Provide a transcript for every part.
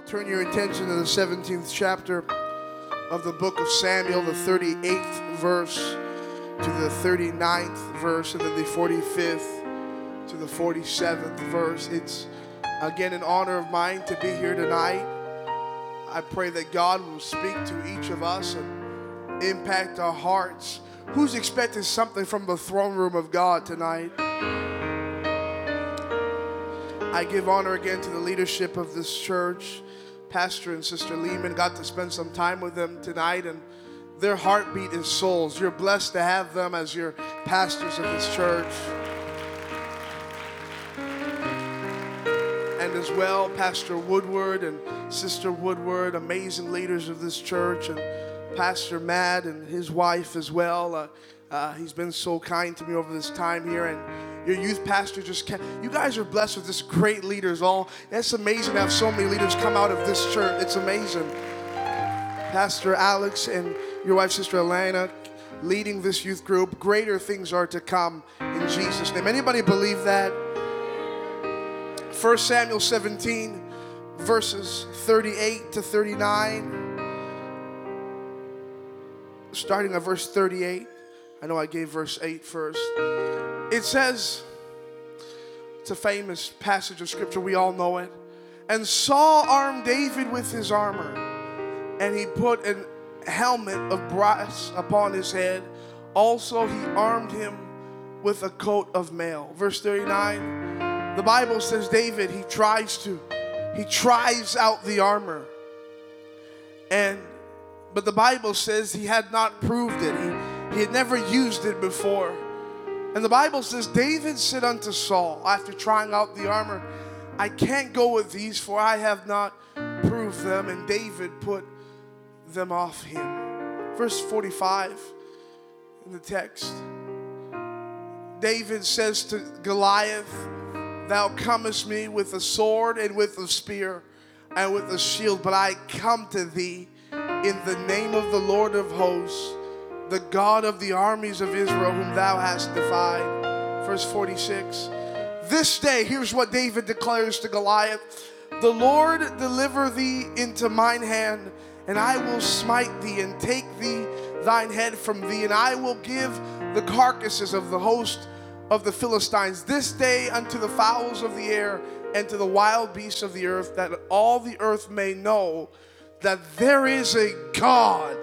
I'll turn your attention to the 17th chapter of the book of Samuel, the 38th verse to the 39th verse, and then the 45th to the 47th verse. It's, again, an honor of mine to be here tonight. I pray that God will speak to each of us and impact our hearts. Who's expecting something from the throne room of God tonight? I give honor again to the leadership of this church. Pastor and Sister Lehman, got to spend some time with them tonight, and their heartbeat is souls. You're blessed to have them as your pastors of this church. And as well, Pastor Woodward and Sister Woodward, amazing leaders of this church, and Pastor Matt and his wife as well. He's been so kind to me over this time here, and your youth pastor just kept, you guys are blessed with this great leaders all. It's amazing to have so many leaders come out of this church. It's amazing. Pastor Alex and your wife, Sister Elena, leading this youth group. Greater things are to come in Jesus' name. Anybody believe that? 1 Samuel 17, verses 38 to 39. Starting at verse 38. I know I gave verse 8 first. It says, it's a famous passage of scripture. We all know it. And Saul armed David with his armor, and he put an helmet of brass upon his head. Also, he armed him with a coat of mail. Verse 39, the Bible says David, he tries out the armor. But the Bible says he had not proved it. He had never used it before. And the Bible says, David said unto Saul, after trying out the armor, I can't go with these, for I have not proved them. And David put them off him. Verse 45 in the text. David says to Goliath, thou comest me with a sword and with a spear and with a shield, but I come to thee in the name of the Lord of hosts, the God of the armies of Israel, whom thou hast defied. Verse 46. This day, here's what David declares to Goliath. The Lord deliver thee into mine hand, and I will smite thee and take thee thine head from thee, and I will give the carcasses of the host of the Philistines this day unto the fowls of the air and to the wild beasts of the earth, that all the earth may know that there is a God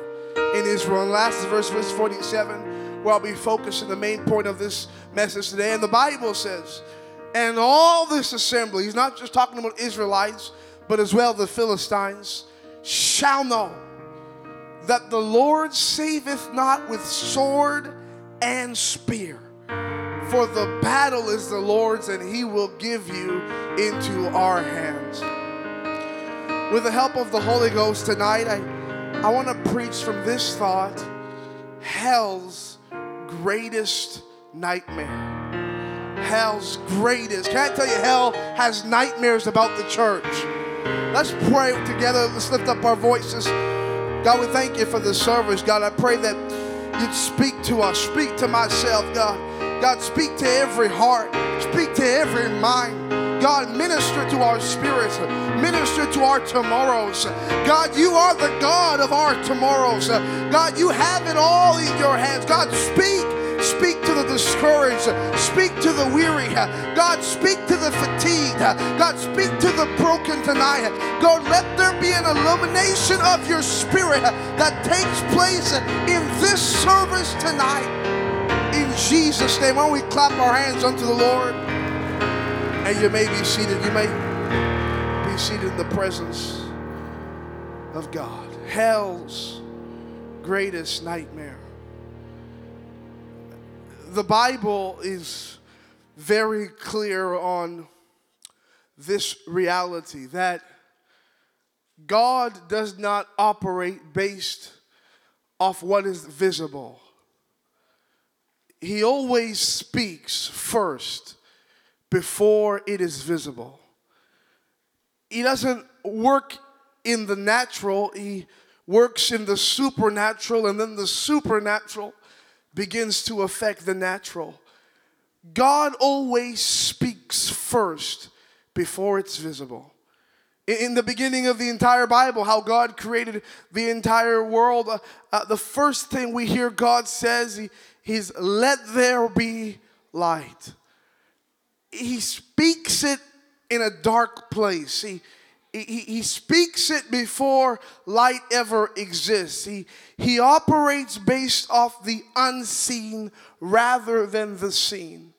in Israel. And last verse, verse 47, where I'll be focusing the main point of this message today. And the Bible says, and all this assembly, he's not just talking about Israelites, but as well the Philistines, shall know that the Lord saveth not with sword and spear. For the battle is the Lord's, and he will give you into our hands. With the help of the Holy Ghost tonight, I want to preach from this thought, hell's greatest nightmare. Hell's greatest. Can I tell you, hell has nightmares about the church. Let's pray together. Let's lift up our voices. God, we thank you for the service. God, I pray that you'd speak to us. Speak to myself, God. God, speak to every heart. Speak to every mind. God, minister to our spirits. Minister to our tomorrows. God, you are the God of our tomorrows. God, you have it all in your hands. God, speak. Speak to the discouraged. Speak to the weary. God, speak to the fatigued. God, speak to the broken tonight. God, let there be an illumination of your spirit that takes place in this service tonight. In Jesus' name, why don't we clap our hands unto the Lord? And you may be seated. You may be seated in the presence of God. Hell's greatest nightmare. The Bible is very clear on this reality that God does not operate based off what is visible. He always speaks first, before it is visible. He doesn't work in the natural. He works in the supernatural, and then the supernatural begins to affect the natural. God always speaks first before it's visible. In the beginning of the entire Bible, how God created the entire world, the first thing we hear God says is, let there be light. He speaks it in a dark place. He speaks it before light ever exists. He operates based off the unseen rather than the seen.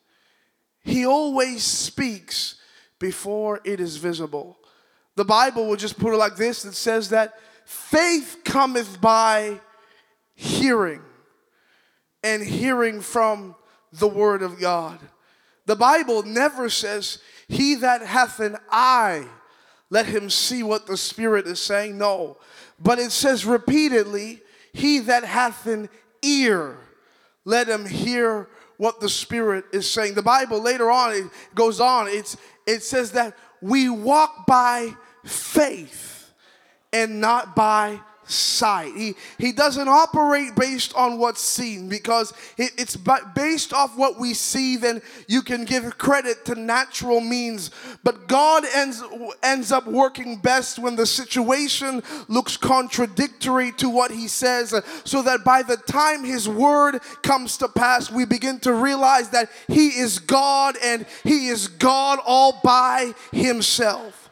He always speaks before it is visible. The Bible will just put it like this. It says that faith cometh by hearing, and hearing from the word of God. The Bible never says, he that hath an eye, let him see what the Spirit is saying. No. But it says repeatedly, he that hath an ear, let him hear what the Spirit is saying. The Bible later on, it goes on. It says that we walk by faith and not by sight. He doesn't operate based on what's seen, because it's based off what we see, then you can give credit to natural means. But God ends up working best when the situation looks contradictory to what he says, so that by the time his word comes to pass, we begin to realize that he is God, and he is God all by himself.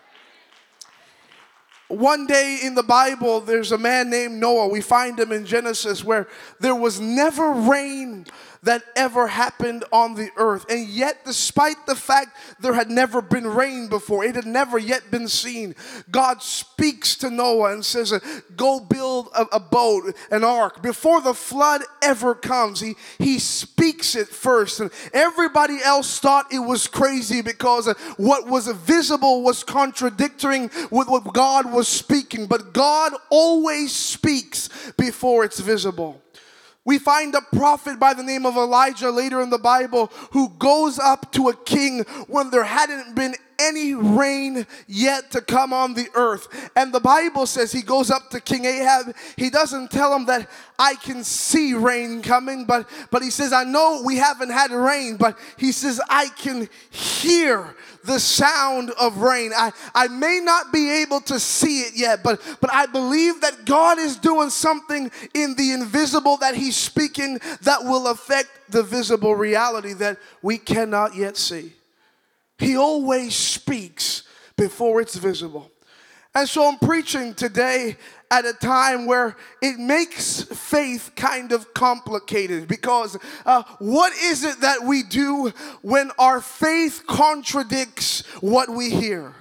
One day in the Bible, there's a man named Noah. We find him in Genesis, where there was never rain that ever happened on the earth. And yet, despite the fact there had never been rain before, it had never yet been seen, God speaks to Noah and says, go build a boat, an ark. Before the flood ever comes, he speaks it first. And everybody else thought it was crazy, because what was visible was contradicting with what God was speaking. But God always speaks before it's visible. We find a prophet by the name of Elijah later in the Bible, who goes up to a king when there hadn't been any rain yet to come on the earth. And the Bible says he goes up to King Ahab. He doesn't tell him that I can see rain coming, but he says, I know we haven't had rain, but he says, I can hear the sound of rain. I may not be able to see it yet, but I believe that God is doing something in the invisible that he's speaking that will affect the visible reality that we cannot yet see. He always speaks before it's visible. And so I'm preaching today at a time where it makes faith kind of complicated, because what is it that we do when our faith contradicts what we hear?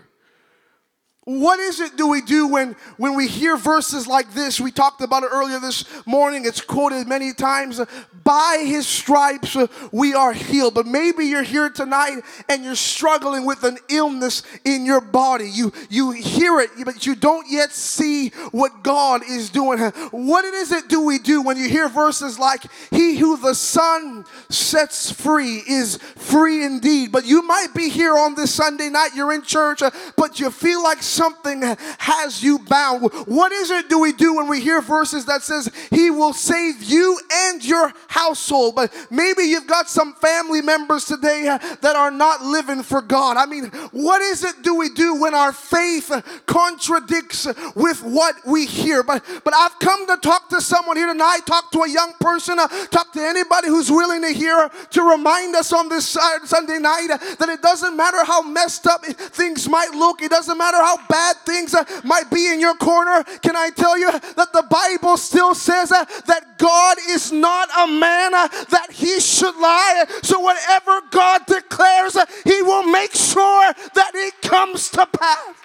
What is it do we do when we hear verses like this? We talked about it earlier this morning. It's quoted many times. By his stripes we are healed. But maybe you're here tonight and you're struggling with an illness in your body. You hear it, but you don't yet see what God is doing. What is it do we do when you hear verses like, he who the Son sets free is free indeed? But you might be here on this Sunday night. You're in church, but you feel like something has you bound. What is it do we do when we hear verses that says he will save you and your household? But maybe you've got some family members today that are not living for God. I mean, what is it do we do when our faith contradicts with what we hear? But I've come to talk to someone here tonight, talk to a young person, talk to anybody who's willing to hear, to remind us on this Sunday night that it doesn't matter how messed up things might look. It doesn't matter how bad things might be in your corner. Can I tell you that the Bible still says that God is not a man that he should lie. So whatever God declares, he will make sure that it comes to pass.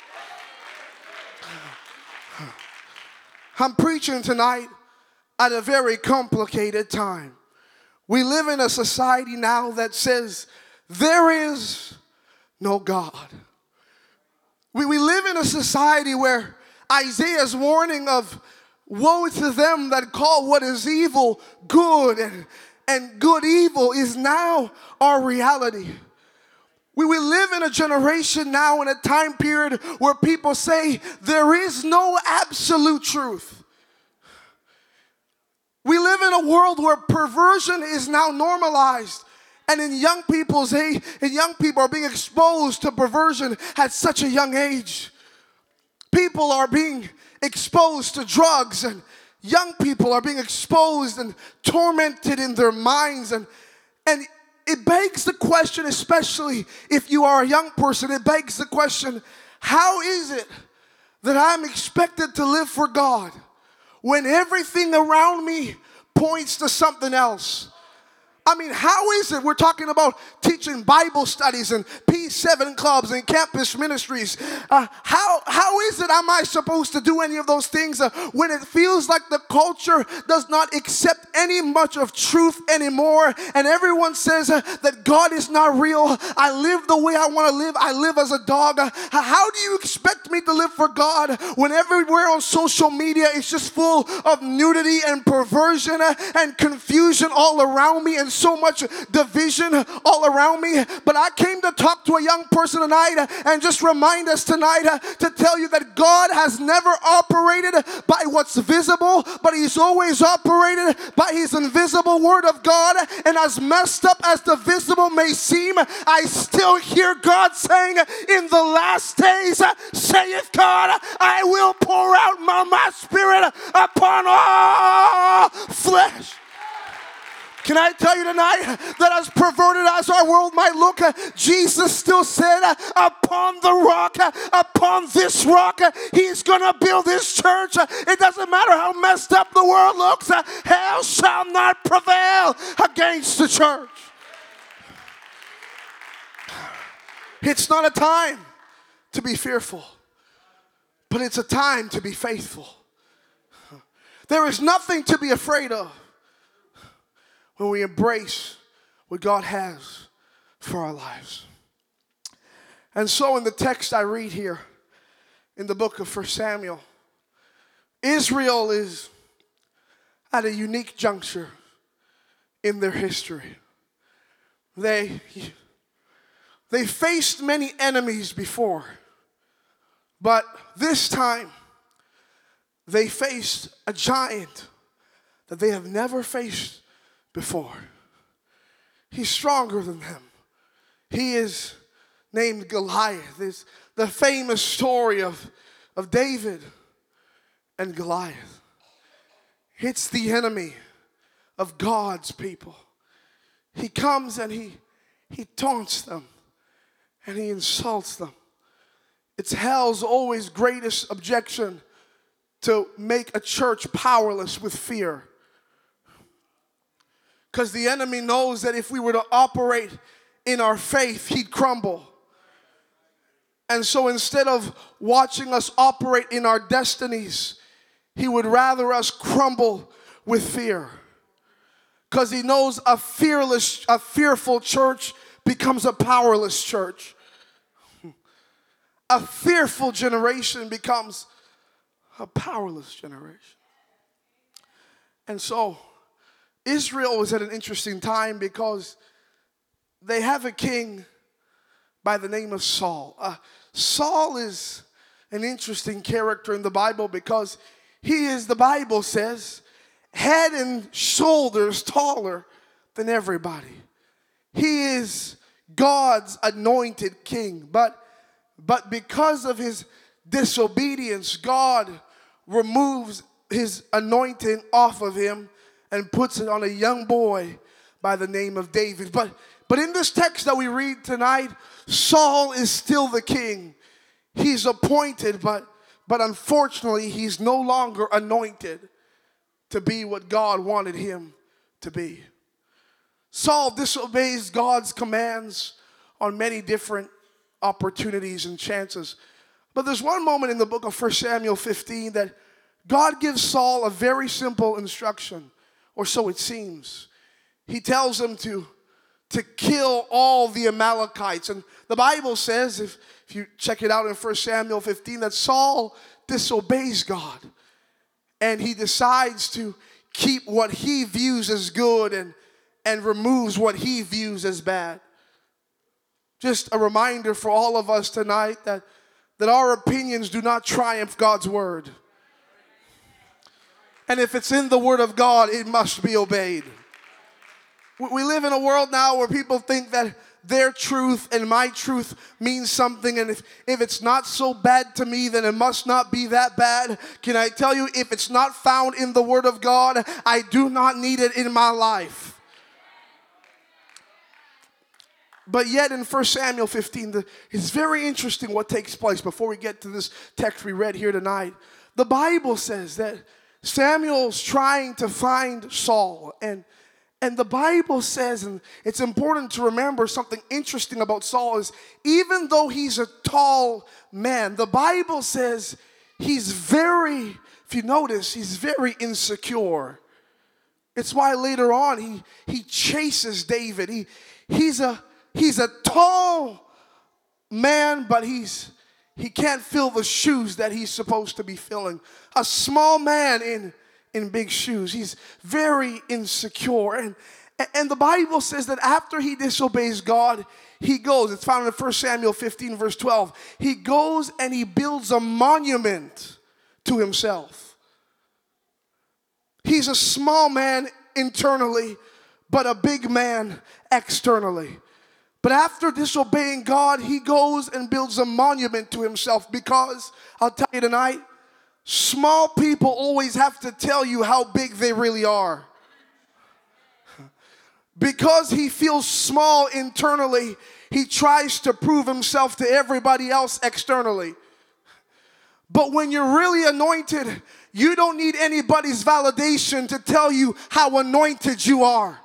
I'm preaching tonight at a very complicated time. We live in a society now that says there is no God. We live in a society where Isaiah's warning of woe to them that call what is evil good and good evil is now our reality. We live in a generation now, in a time period where people say there is no absolute truth. We live in a world where perversion is now normalized. And young people are being exposed to perversion at such a young age. people are being exposed to drugs, and young people are being exposed and tormented in their minds. And it begs the question, especially if you are a young person, it begs the question, how is it that I'm expected to live for God when everything around me points to something else? I mean, how is it we're talking about teaching Bible studies and P7 clubs and campus ministries? How is it am I supposed to do any of those things when it feels like the culture does not accept any much of truth anymore, and everyone says that God is not real? I live the way I want to live. I live as a dog. How do you expect me to live for God when everywhere on social media is just full of nudity and perversion and confusion all around me, and so much division all around me? But I came to talk to a young person tonight and just remind us tonight to tell you that God has never operated by what's visible, but He's always operated by His invisible Word of God. And as messed up as the visible may seem, I still hear God saying, in the last days, saith God, I will pour out my Spirit upon all flesh. Can I tell you tonight that as perverted as our world might look, Jesus still said, upon the rock, upon this rock, He's going to build His church. It doesn't matter how messed up the world looks, hell shall not prevail against the church. It's not a time to be fearful, but it's a time to be faithful. There is nothing to be afraid of when we embrace what God has for our lives. And so in the text I read here in the book of 1 Samuel, Israel is at a unique juncture in their history. They faced many enemies before, but this time they faced a giant that they have never faced before. He's stronger than them. He is named Goliath. It's the famous story of David and Goliath. It's the enemy of God's people. He comes and he taunts them and he insults them. It's hell's always greatest objection, to make a church powerless with fear. Because the enemy knows that if we were to operate in our faith, he'd crumble. And so instead of watching us operate in our destinies, he would rather us crumble with fear. Because he knows a fearful church becomes a powerless church. A fearful generation becomes a powerless generation. And so Israel was at an interesting time because they have a king by the name of Saul. Saul is an interesting character in the Bible because he is, the Bible says, head and shoulders taller than everybody. He is God's anointed king. But because of his disobedience, God removes his anointing off of him and puts it on a young boy by the name of David. But in this text that we read tonight, Saul is still the king. He's appointed, but unfortunately, he's no longer anointed to be what God wanted him to be. Saul disobeys God's commands on many different opportunities and chances. But there's one moment in the book of 1 Samuel 15 that God gives Saul a very simple instruction. Or so it seems. He tells him to kill all the Amalekites. And the Bible says, if you check it out in 1 Samuel 15, that Saul disobeys God. And he decides to keep what he views as good and removes what he views as bad. Just a reminder for all of us tonight that our opinions do not triumph God's word. And if it's in the Word of God, it must be obeyed. We live in a world now where people think that their truth and my truth means something. And if it's not so bad to me, then it must not be that bad. Can I tell you, if it's not found in the Word of God, I do not need it in my life. But yet in 1 Samuel 15, it's very interesting what takes place. Before we get to this text we read here tonight, the Bible says that Samuel's trying to find Saul. And the Bible says, and it's important to remember something interesting about Saul is, even though he's a tall man, the Bible says he's very, if you notice, he's very insecure. It's why later on he chases David. He's a tall man, but he can't fill the shoes that he's supposed to be filling. A small man in big shoes. He's very insecure. And the Bible says that after he disobeys God, he goes. It's found in 1 Samuel 15, verse 12. He goes and he builds a monument to himself. He's a small man internally, but a big man externally. But after disobeying God, he goes and builds a monument to himself, because I'll tell you tonight, small people always have to tell you how big they really are. Because he feels small internally, he tries to prove himself to everybody else externally. But when you're really anointed, you don't need anybody's validation to tell you how anointed you are.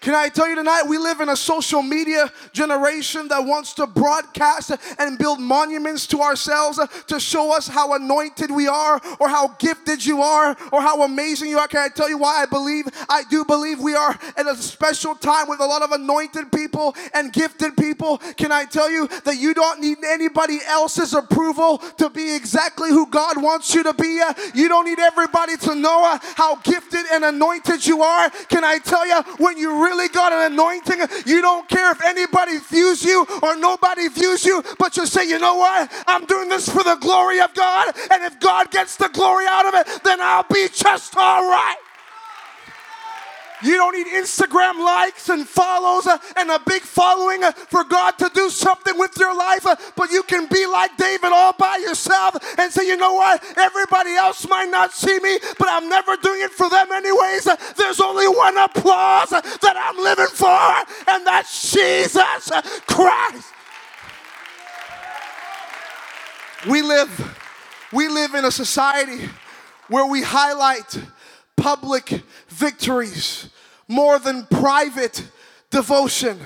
Can I tell you tonight, we live in a social media generation that wants to broadcast and build monuments to ourselves to show us how anointed we are, or how gifted you are, or how amazing you are. Can I tell you why I believe? I do believe we are at a special time with a lot of anointed people and gifted people. Can I tell you that you don't need anybody else's approval to be exactly who God wants you to be? You don't need everybody to know how gifted and anointed you are. Can I tell you, when you really got an anointing, you don't care if anybody views you or nobody views you, but you say, you know what, I'm doing this for the glory of God, and if God gets the glory out of it, then I'll be just all right. You don't need Instagram likes and follows and a big following for God to do something with your life, but you can be like David all by yourself and say, you know what, everybody else might not see me, but I'm never doing it for them anyways. There's only one applause that I'm living for, and that's Jesus Christ. We live in a society where we highlight public victories more than private devotion.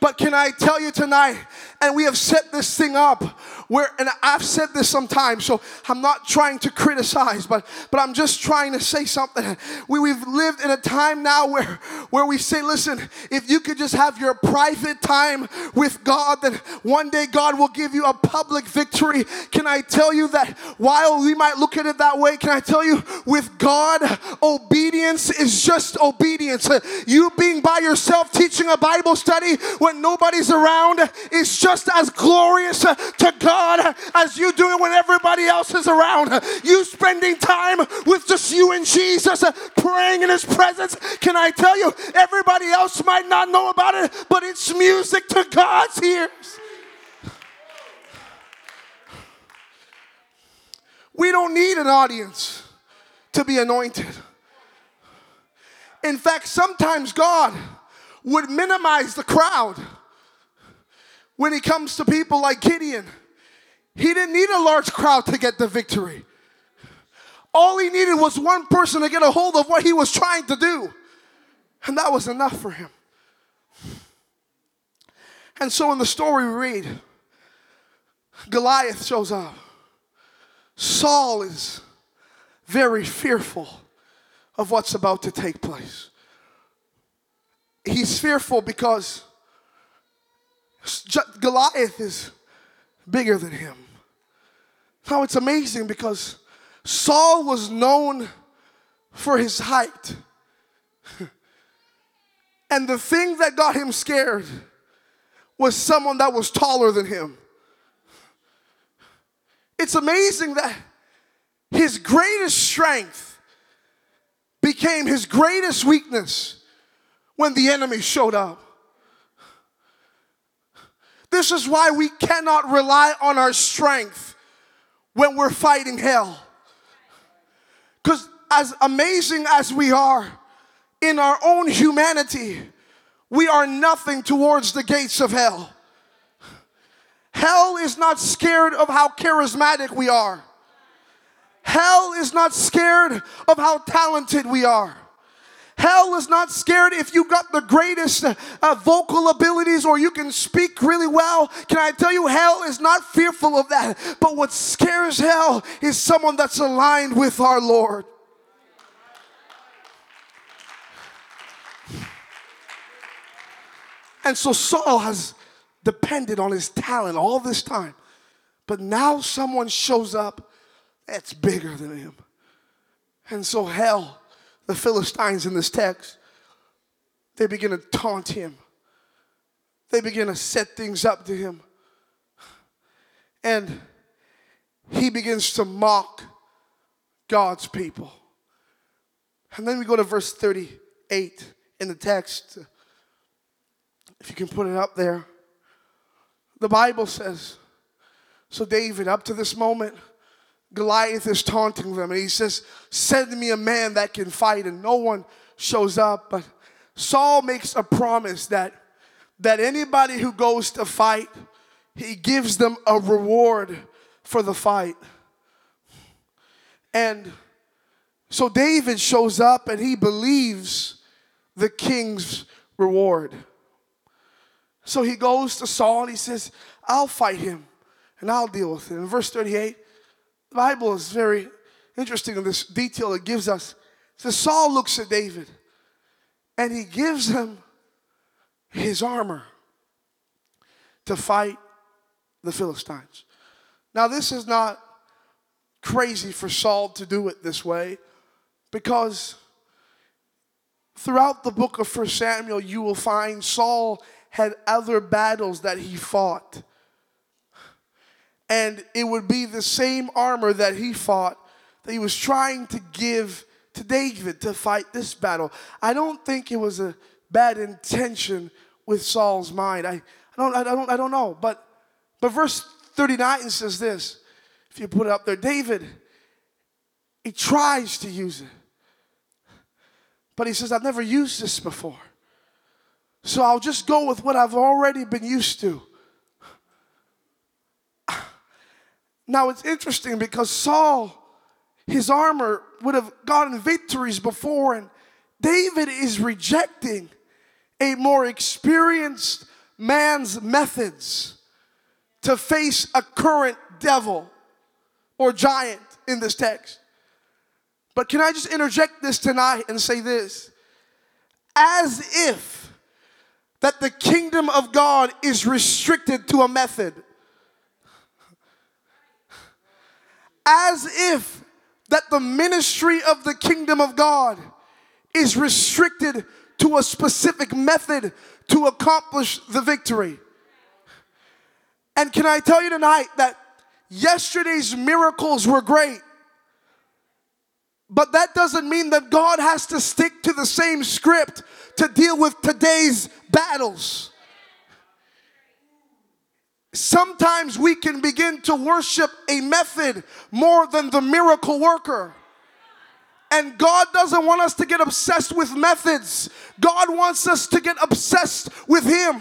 But can I tell you tonight, and we have set this thing up where, and I've said this sometimes, so I'm not trying to criticize, but I'm just trying to say something. We've lived in a time now where we say, listen, if you could just have your private time with God, then one day God will give you a public victory. Can I tell you that while we might look at it that way, can I tell you, with God, obedience is just obedience. You being by yourself teaching a Bible study when nobody's around is just as glorious to God as you do it when everybody else is around. You spending time with just you and Jesus, praying in His presence. Can I tell you, everybody else might not know about it, but it's music to God's ears. We don't need an audience to be anointed. In fact, sometimes God would minimize the crowd. When it comes to people like Gideon, he didn't need a large crowd to get the victory. All he needed was one person to get a hold of what he was trying to do. And that was enough for him. And so in the story we read, Goliath shows up. Saul is very fearful of what's about to take place. He's fearful because Goliath is bigger than him. Now it's amazing because Saul was known for his height. And the thing that got him scared was someone that was taller than him. It's amazing that his greatest strength became his greatest weakness when the enemy showed up. This is why we cannot rely on our strength when we're fighting hell. Because as amazing as we are in our own humanity, we are nothing towards the gates of hell. Hell is not scared of how charismatic we are. Hell is not scared of how talented we are. Hell is not scared if you got the greatest vocal abilities or you can speak really well. Can I tell you, hell is not fearful of that. But what scares hell is someone that's aligned with our Lord. And so Saul has depended on his talent all this time. But now someone shows up that's bigger than him. And so hell, the Philistines in this text, they begin to taunt him. They begin to set things up to him. And he begins to mock God's people. And then we go to verse 38 in the text. If you can put it up there. The Bible says, so David, up to this moment, Goliath is taunting them. And he says, send me a man that can fight. And no one shows up. But Saul makes a promise that anybody who goes to fight, he gives them a reward for the fight. And so David shows up and he believes the king's reward. So he goes to Saul and he says, I'll fight him and I'll deal with it. In verse 38, the Bible is very interesting in this detail it gives us. So Saul looks at David and he gives him his armor to fight the Philistines. Now this is not crazy for Saul to do it this way, because throughout the book of 1 Samuel you will find Saul had other battles that he fought. And it would be the same armor that he fought that he was trying to give to David to fight this battle. I don't think it was a bad intention with Saul's mind. I don't know. But verse 39 says this. If you put it up there, David, he tries to use it. But he says, I've never used this before. So I'll just go with what I've already been used to. Now it's interesting because Saul, his armor would have gotten victories before, and David is rejecting a more experienced man's methods to face a current devil or giant in this text. But can I just interject this tonight and say this? As if that the kingdom of God is restricted to a method. As if that the ministry of the kingdom of God is restricted to a specific method to accomplish the victory. And can I tell you tonight that yesterday's miracles were great, but that doesn't mean that God has to stick to the same script to deal with today's battles. Sometimes we can begin to worship a method more than the miracle worker. And God doesn't want us to get obsessed with methods. God wants us to get obsessed with Him.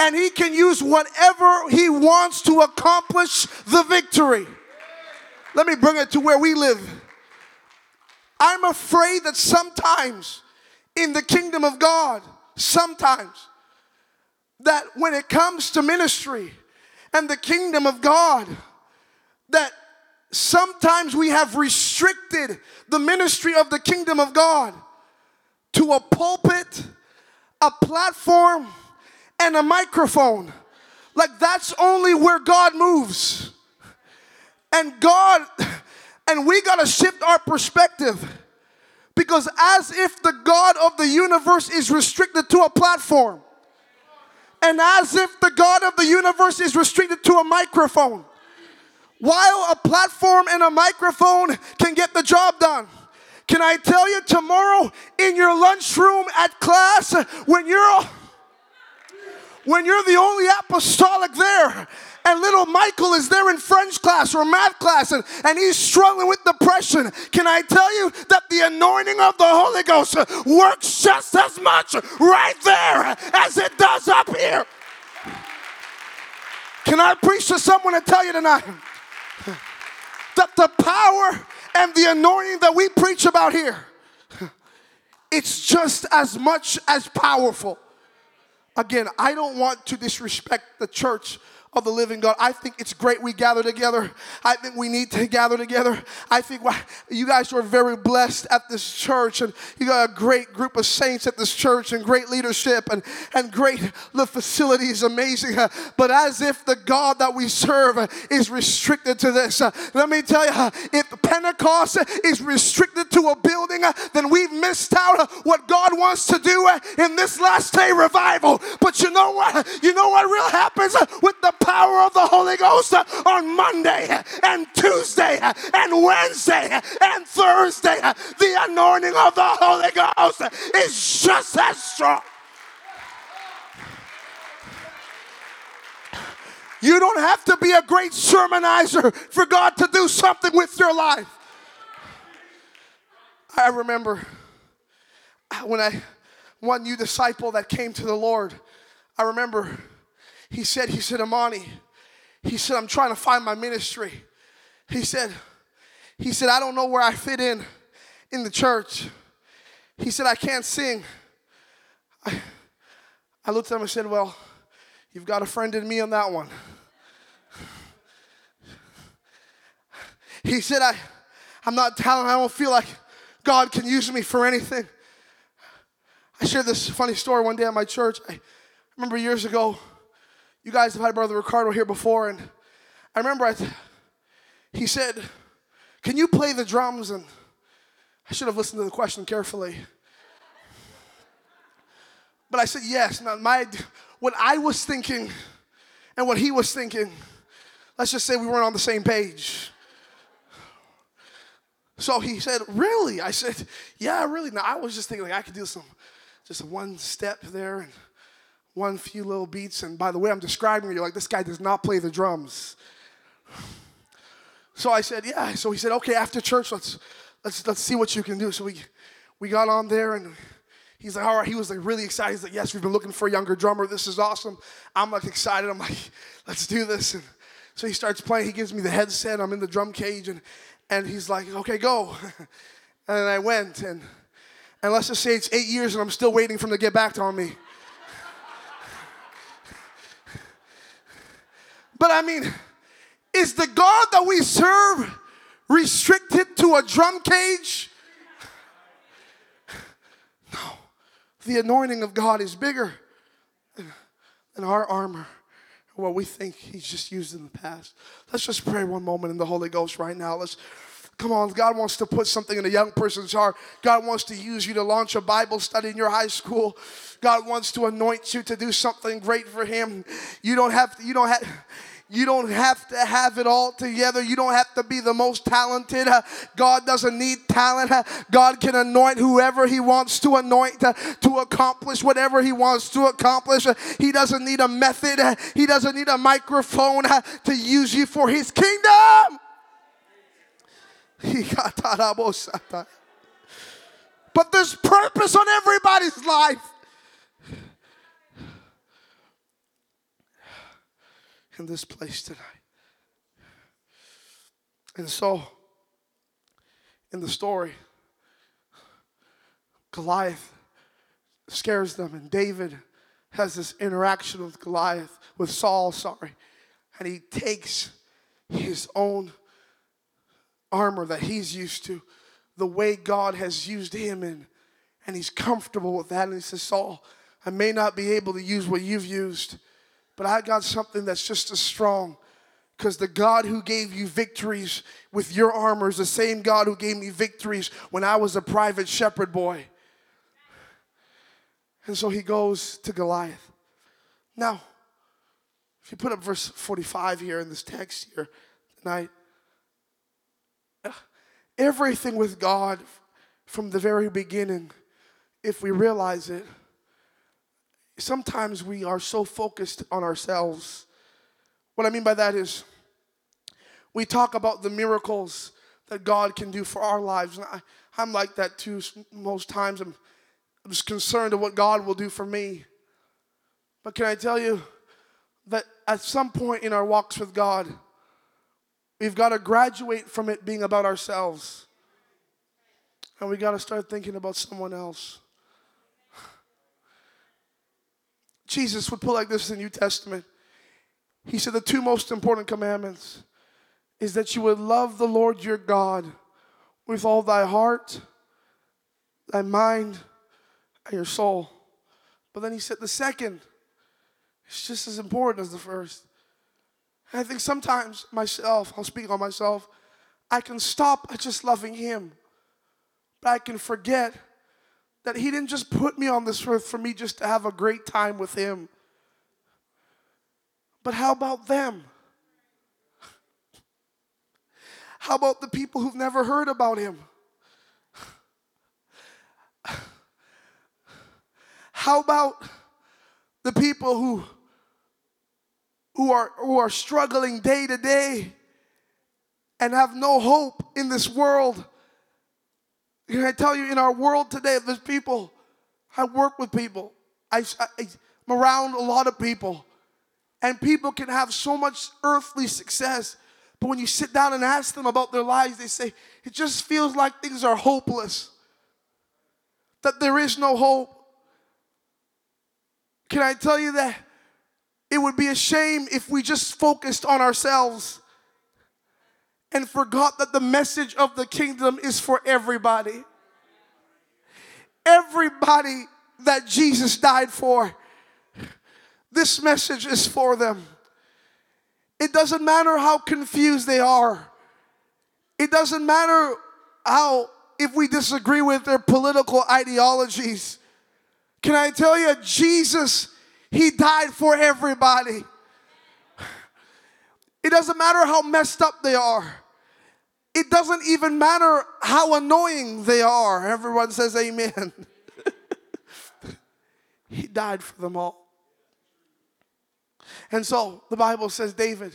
And He can use whatever He wants to accomplish the victory. Let me bring it to where we live. I'm afraid that sometimes in the kingdom of God, that when it comes to ministry and the kingdom of God, that sometimes we have restricted the ministry of the kingdom of God to a pulpit, a platform, and a microphone. Like that's only where God moves. And we got to shift our perspective, because as if the God of the universe is restricted to a platform, and as if the God of the universe is restricted to a microphone, while a platform and a microphone can get the job done. Can I tell you, tomorrow in your lunchroom at class, when you're When you're the only apostolic there, and little Michael is there in French class or math class, and he's struggling with depression, can I tell you that the anointing of the Holy Ghost works just as much right there as it does up here? Can I preach to someone and tell you tonight that the power and the anointing that we preach about here, it's just as much as powerful. Again, I don't want to disrespect the church of the living God. I think it's great we gather together. I think we need to gather together. I think you guys are very blessed at this church, and you got a great group of saints at this church, and great leadership, and great, the facility is amazing. But as if the God that we serve is restricted to this. Let me tell you, if Pentecost is restricted to a building, then we've missed out what God wants to do in this last day revival. But you know what? You know what really happens with the power of the Holy Ghost on Monday and Tuesday and Wednesday and Thursday. The anointing of the Holy Ghost is just as strong. You don't have to be a great sermonizer for God to do something with your life. I remember when one new disciple that came to the Lord, I remember he said, Imani, I'm trying to find my ministry. He said, I don't know where I fit in the church. He said, I can't sing. I looked at him and said, well, you've got a friend in me on that one. He said, I'm not talented. I don't feel like God can use me for anything. I shared this funny story one day at my church. I remember years ago, you guys have had Brother Ricardo here before, and I remember he said, can you play the drums? And I should have listened to the question carefully. But I said, yes. Now, what I was thinking and what he was thinking, let's just say we weren't on the same page. So he said, really? I said, yeah, really. Now, I was just thinking, like, I could do just one step there and one few little beats, and by the way I'm describing it, you're like, this guy does not play the drums. So I said, yeah. So he said, okay, after church, let's see what you can do. So we got on there, and he's like, all right. He was like really excited. He's like, yes, we've been looking for a younger drummer. This is awesome. I'm like excited. I'm like, let's do this. And so he starts playing. He gives me the headset. I'm in the drum cage, and he's like, okay, go. And then I went, and let's just say it's 8 years, and I'm still waiting for him to get back on me. But I mean, is the God that we serve restricted to a drum cage? No. The anointing of God is bigger than our armor, what we think he's just used in the past. Let's just pray one moment in the Holy Ghost right now. Come on, God wants to put something in a young person's heart. God wants to use you to launch a Bible study in your high school. God wants to anoint you to do something great for him. You don't have to have it all together. You don't have to be the most talented. God doesn't need talent. God can anoint whoever he wants to anoint to accomplish whatever he wants to accomplish. He doesn't need a method. He doesn't need a microphone to use you for his kingdom. But there's purpose on everybody's life. In this place tonight. And so, in the story, Goliath scares them, and David has this interaction with Saul, and he takes his own armor that he's used to, the way God has used him in, and he's comfortable with that, and he says, Saul, I may not be able to use what you've used, but I got something that's just as strong, because the God who gave you victories with your armor is the same God who gave me victories when I was a private shepherd boy. And so he goes to Goliath. Now, if you put up verse 45 here in this text here tonight, everything with God from the very beginning, if we realize it, sometimes we are so focused on ourselves. What I mean by that is we talk about the miracles that God can do for our lives. And I'm like that too. Most times I'm just concerned of what God will do for me. But can I tell you that at some point in our walks with God, we've got to graduate from it being about ourselves. And we got to start thinking about someone else. Jesus would put like this in the New Testament. He said the two most important commandments is that you would love the Lord your God with all thy heart, thy mind, and your soul. But then he said the second is just as important as the first. And I think sometimes myself, I'll speak on myself, I can stop at just loving him. But I can forget that he didn't just put me on this earth for me just to have a great time with him. But how about them? How about the people who've never heard about him? How about the people who are struggling day to day and have no hope in this world? Can I tell you, in our world today, there's people. I work with people. I'm around a lot of people. And people can have so much earthly success. But when you sit down and ask them about their lives, they say, it just feels like things are hopeless. That there is no hope. Can I tell you that it would be a shame if we just focused on ourselves and forgot that the message of the kingdom is for everybody. Everybody that Jesus died for, this message is for them. It doesn't matter how confused they are. It doesn't matter if we disagree with their political ideologies. Can I tell you, Jesus, he died for everybody. It doesn't matter how messed up they are. It doesn't even matter how annoying they are. Everyone says amen. He died for them all. And so the Bible says David,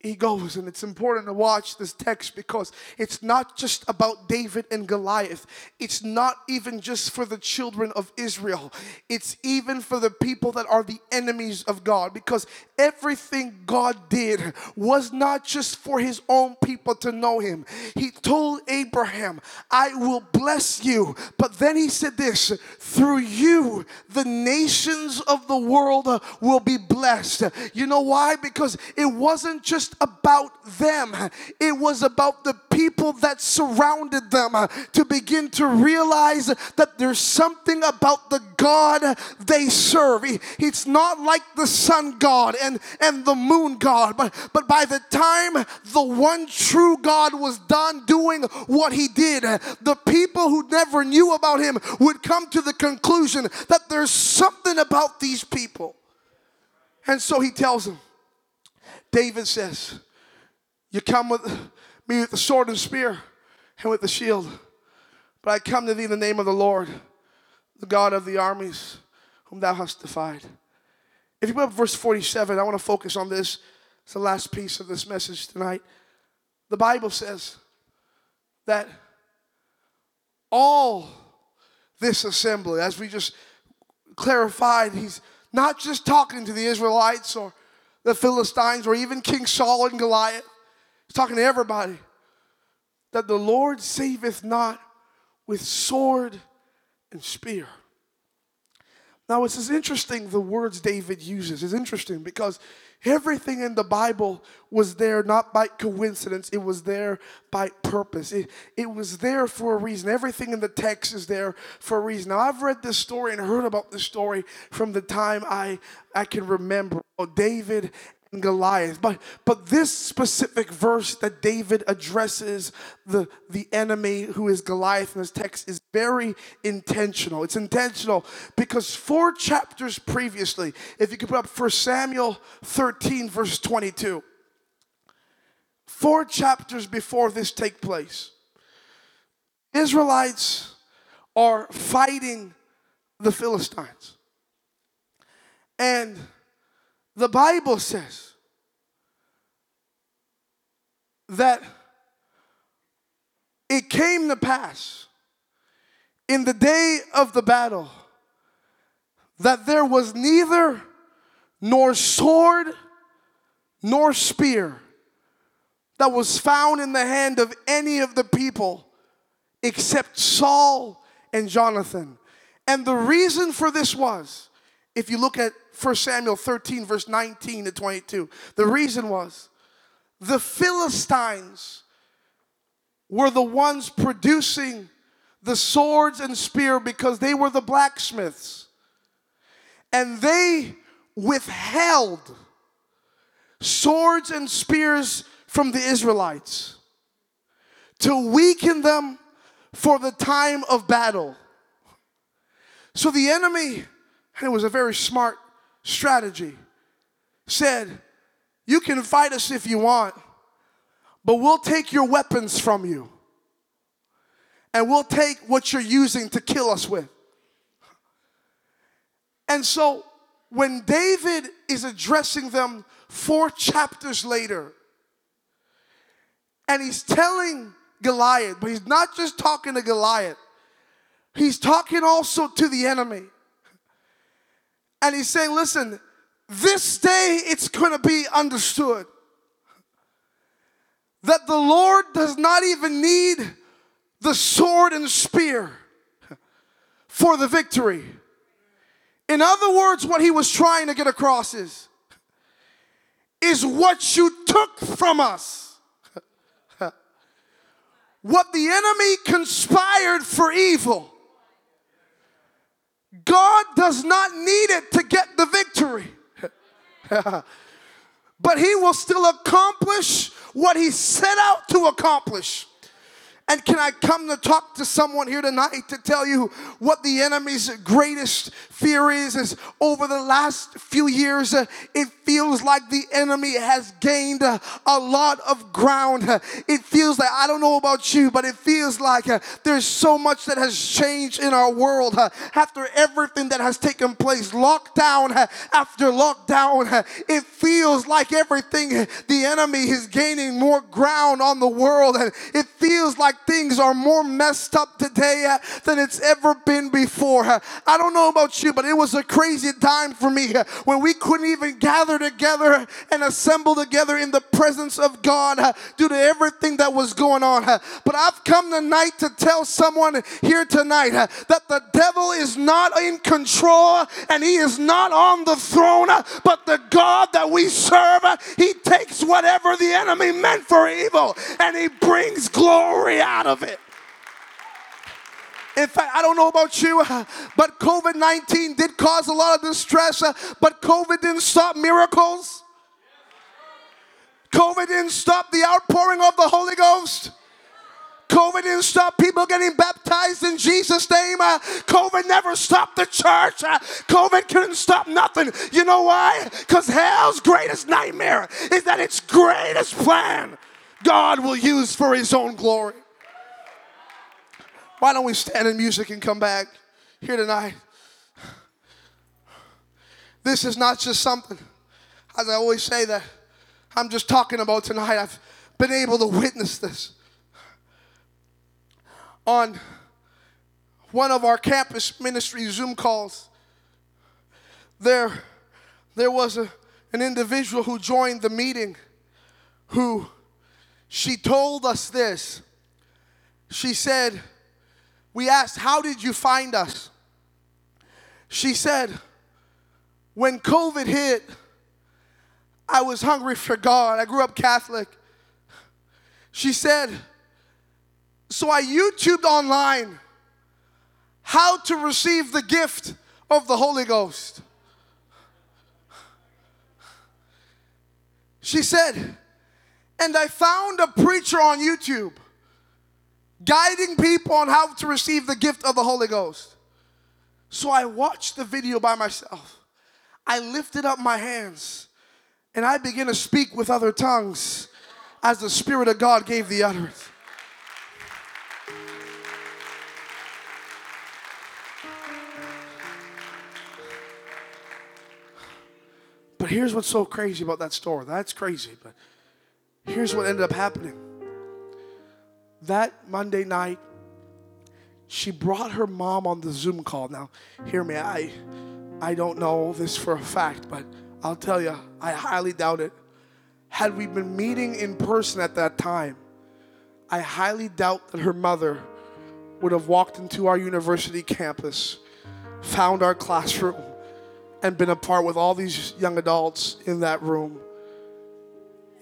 he goes, and it's important to watch this text because it's not just about David and Goliath. It's not even just for the children of Israel. It's even for the people that are the enemies of God, because everything God did was not just for his own people to know him. He told Abraham, I will bless you. But then he said this, through you, the nations of the world will be blessed. You know why? Because it wasn't just about them. It was about the people that surrounded them to begin to realize that there's something about the God they serve. It's not like the sun god and the moon god, but by the time the one true God was done doing what he did, the people who never knew about him would come to the conclusion that there's something about these people. And so he tells them, David says, you come with me with the sword and spear and with the shield, but I come to thee in the name of the Lord, the God of the armies, whom thou hast defied. If you put up verse 47, I want to focus on this. It's the last piece of this message tonight. The Bible says that all this assembly, as we just clarified, he's not just talking to the Israelites or the Philistines or even King Saul and Goliath. He's talking to everybody. That the Lord saveth not with sword and spear. Now it's interesting the words David uses. It's interesting because everything in the Bible was there not by coincidence. It was there by purpose. It was there for a reason. Everything in the text is there for a reason. Now I've read this story and heard about this story from the time I can remember. Oh, David and Goliath. But this specific verse that David addresses the enemy who is Goliath in this text is very intentional. It's intentional because 4 chapters previously, if you could put up 1 Samuel 13 verse 22, 4 chapters before this take place, Israelites are fighting the Philistines. And the Bible says that it came to pass in the day of the battle that there was neither nor sword nor spear that was found in the hand of any of the people except Saul and Jonathan. And the reason for this was, if you look at 1 Samuel 13, verse 19 to 22, the reason was the Philistines were the ones producing the swords and spear because they were the blacksmiths. And they withheld swords and spears from the Israelites to weaken them for the time of battle. So the enemy, and it was a very smart strategy, said, you can fight us if you want, but we'll take your weapons from you. And we'll take what you're using to kill us with. And so when David is addressing them 4 chapters later, and he's telling Goliath, but he's not just talking to Goliath. He's talking also to the enemy. And he's saying, listen, this day it's going to be understood that the Lord does not even need the sword and spear for the victory. In other words, what he was trying to get across is what you took from us, what the enemy conspired for evil, God does not need it to get the victory. But he will still accomplish what he set out to accomplish. And can I come to talk to someone here tonight to tell you what the enemy's greatest fear is over the last few years, it feels like the enemy has gained a lot of ground. It feels like, I don't know about you, but it feels like there's so much that has changed in our world. After everything that has taken place, lockdown after lockdown, it feels like everything, the enemy is gaining more ground on the world. And it feels like things are more messed up today than it's ever been before. I don't know about you, but it was a crazy time for me when we couldn't even gather together and assemble together in the presence of God due to everything that was going on. But I've come tonight to tell someone here tonight that the devil is not in control and he is not on the throne, but the God that we serve, he takes whatever the enemy meant for evil and he brings glory out of it. In fact, I don't know about you, but COVID-19 did cause a lot of distress, but COVID didn't stop miracles. COVID didn't stop the outpouring of the Holy Ghost. COVID didn't stop people getting baptized in Jesus' name. COVID never stopped the church. COVID couldn't stop nothing. You know why? Because hell's greatest nightmare is that its greatest plan God will use for his own glory. Why don't we stand in music and come back here tonight? This is not just something, as I always say, that I'm just talking about tonight. I've been able to witness this. On one of our campus ministry Zoom calls, there was an individual who joined the meeting who, she told us this. She said, we asked, how did you find us? She said, when COVID hit, I was hungry for God. I grew up Catholic. She said, so I YouTubed online how to receive the gift of the Holy Ghost. She said, and I found a preacher on YouTube guiding people on how to receive the gift of the Holy Ghost. So I watched the video by myself. I lifted up my hands and I began to speak with other tongues as the Spirit of God gave the utterance. But here's what's so crazy about that story. That's crazy, but here's what ended up happening. That Monday night, she brought her mom on the Zoom call. Now, hear me, I don't know this for a fact, but I'll tell you, I highly doubt it. Had we been meeting in person at that time, I highly doubt that her mother would have walked into our university campus, found our classroom, and been a part with all these young adults in that room.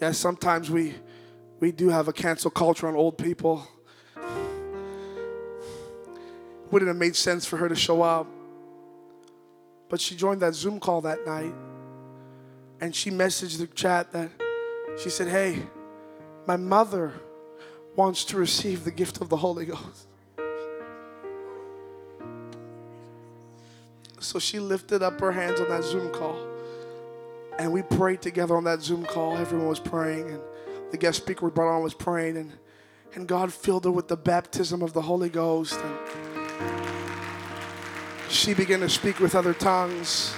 Yeah, sometimes we do have a cancel culture on old people. Wouldn't have made sense for her to show up. But she joined that Zoom call that night, and she messaged the chat that she said, "Hey, my mother wants to receive the gift of the Holy Ghost." So she lifted up her hands on that Zoom call, and we prayed together on that Zoom call. Everyone was praying, and the guest speaker we brought on was praying, and God filled her with the baptism of the Holy Ghost. And she began to speak with other tongues.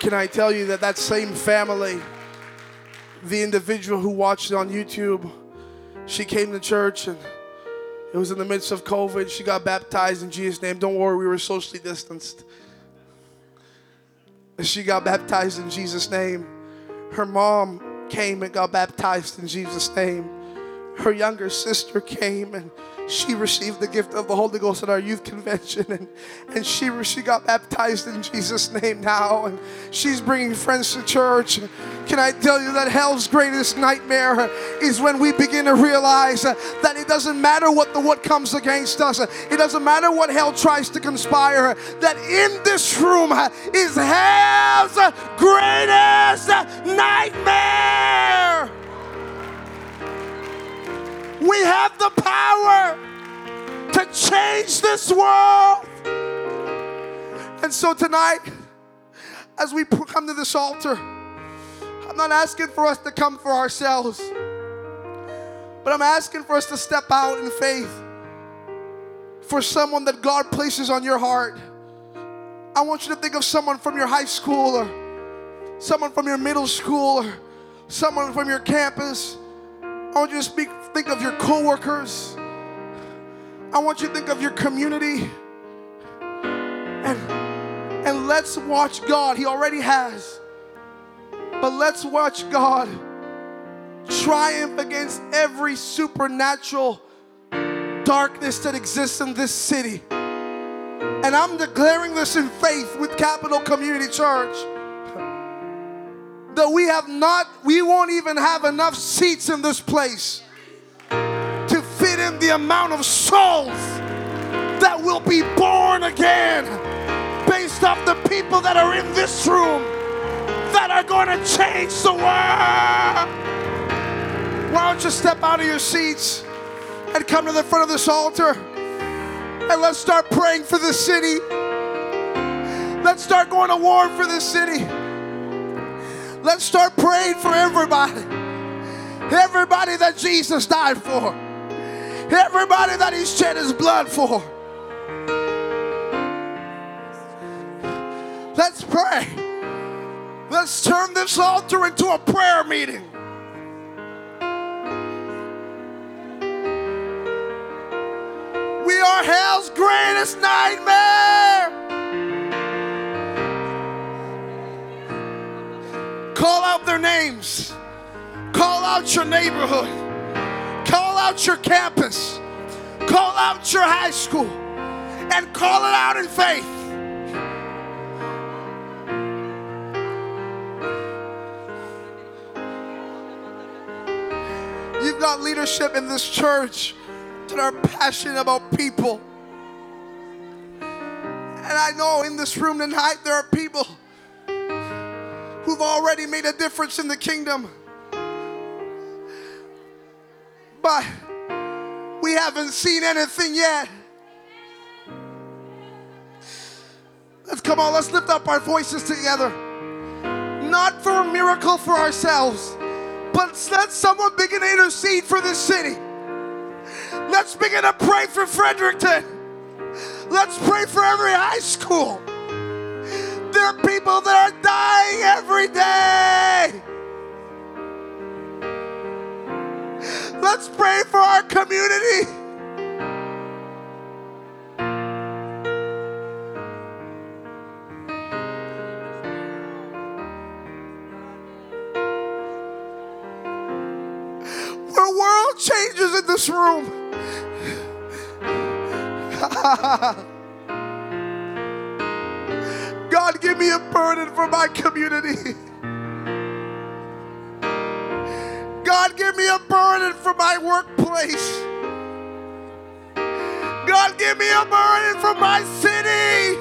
Can I tell you that same family, the individual who watched it on YouTube, she came to church, and it was in the midst of COVID. She got baptized in Jesus' name. Don't worry, we were socially distanced. She got baptized in Jesus' name. Her mom came and got baptized in Jesus' name. Her younger sister came, and she received the gift of the Holy Ghost at our youth convention, and she got baptized in Jesus' name now, and she's bringing friends to church. And can I tell you that hell's greatest nightmare is when we begin to realize that it doesn't matter what comes against us. It doesn't matter what hell tries to conspire. That in this room is hell's greatest nightmare. We have the power to change this world. And so tonight, as we come to this altar, I'm not asking for us to come for ourselves, but I'm asking for us to step out in faith for someone that God places on your heart. I want you to think of someone from your high school, or someone from your middle school, or someone from your campus. I want you to think of your co-workers. I want you to think of your community. And let's watch God. He already has. But let's watch God triumph against every supernatural darkness that exists in this city. And I'm declaring this in faith with Capital Community Church, that we won't even have enough seats in this place to fit in the amount of souls that will be born again based off the people that are in this room that are going to change the world. Why don't you step out of your seats and come to the front of this altar, and let's start praying for this city. Let's start going to war for this city. Let's start praying for everybody that Jesus died for, everybody that He shed His blood for. Let's pray. Let's turn this altar into a prayer meeting. We are hell's greatest nightmare. Call out their names. Call out your neighborhood. Call out your campus. Call out your high school. And call it out in faith. You've got leadership in this church that are passionate about people. And I know in this room tonight there are people who've already made a difference in the kingdom, but we haven't seen anything yet. Let's lift up our voices together. Not for a miracle for ourselves, but let someone begin to intercede for this city. Let's begin to pray for Fredericton. Let's pray for every high school. there are people that are dying every day. Let's pray for our community. We're world changers in this room. God, give me a burden for my community. God, give me a burden for my workplace. God, give me a burden for my city.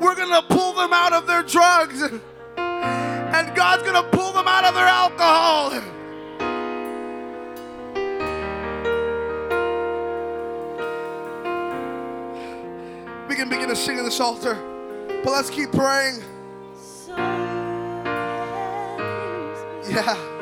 We're going to pull them out of their drugs. And God's going to pull them out of their alcohol. Can begin to sing at this altar, but let's keep praying. Yeah.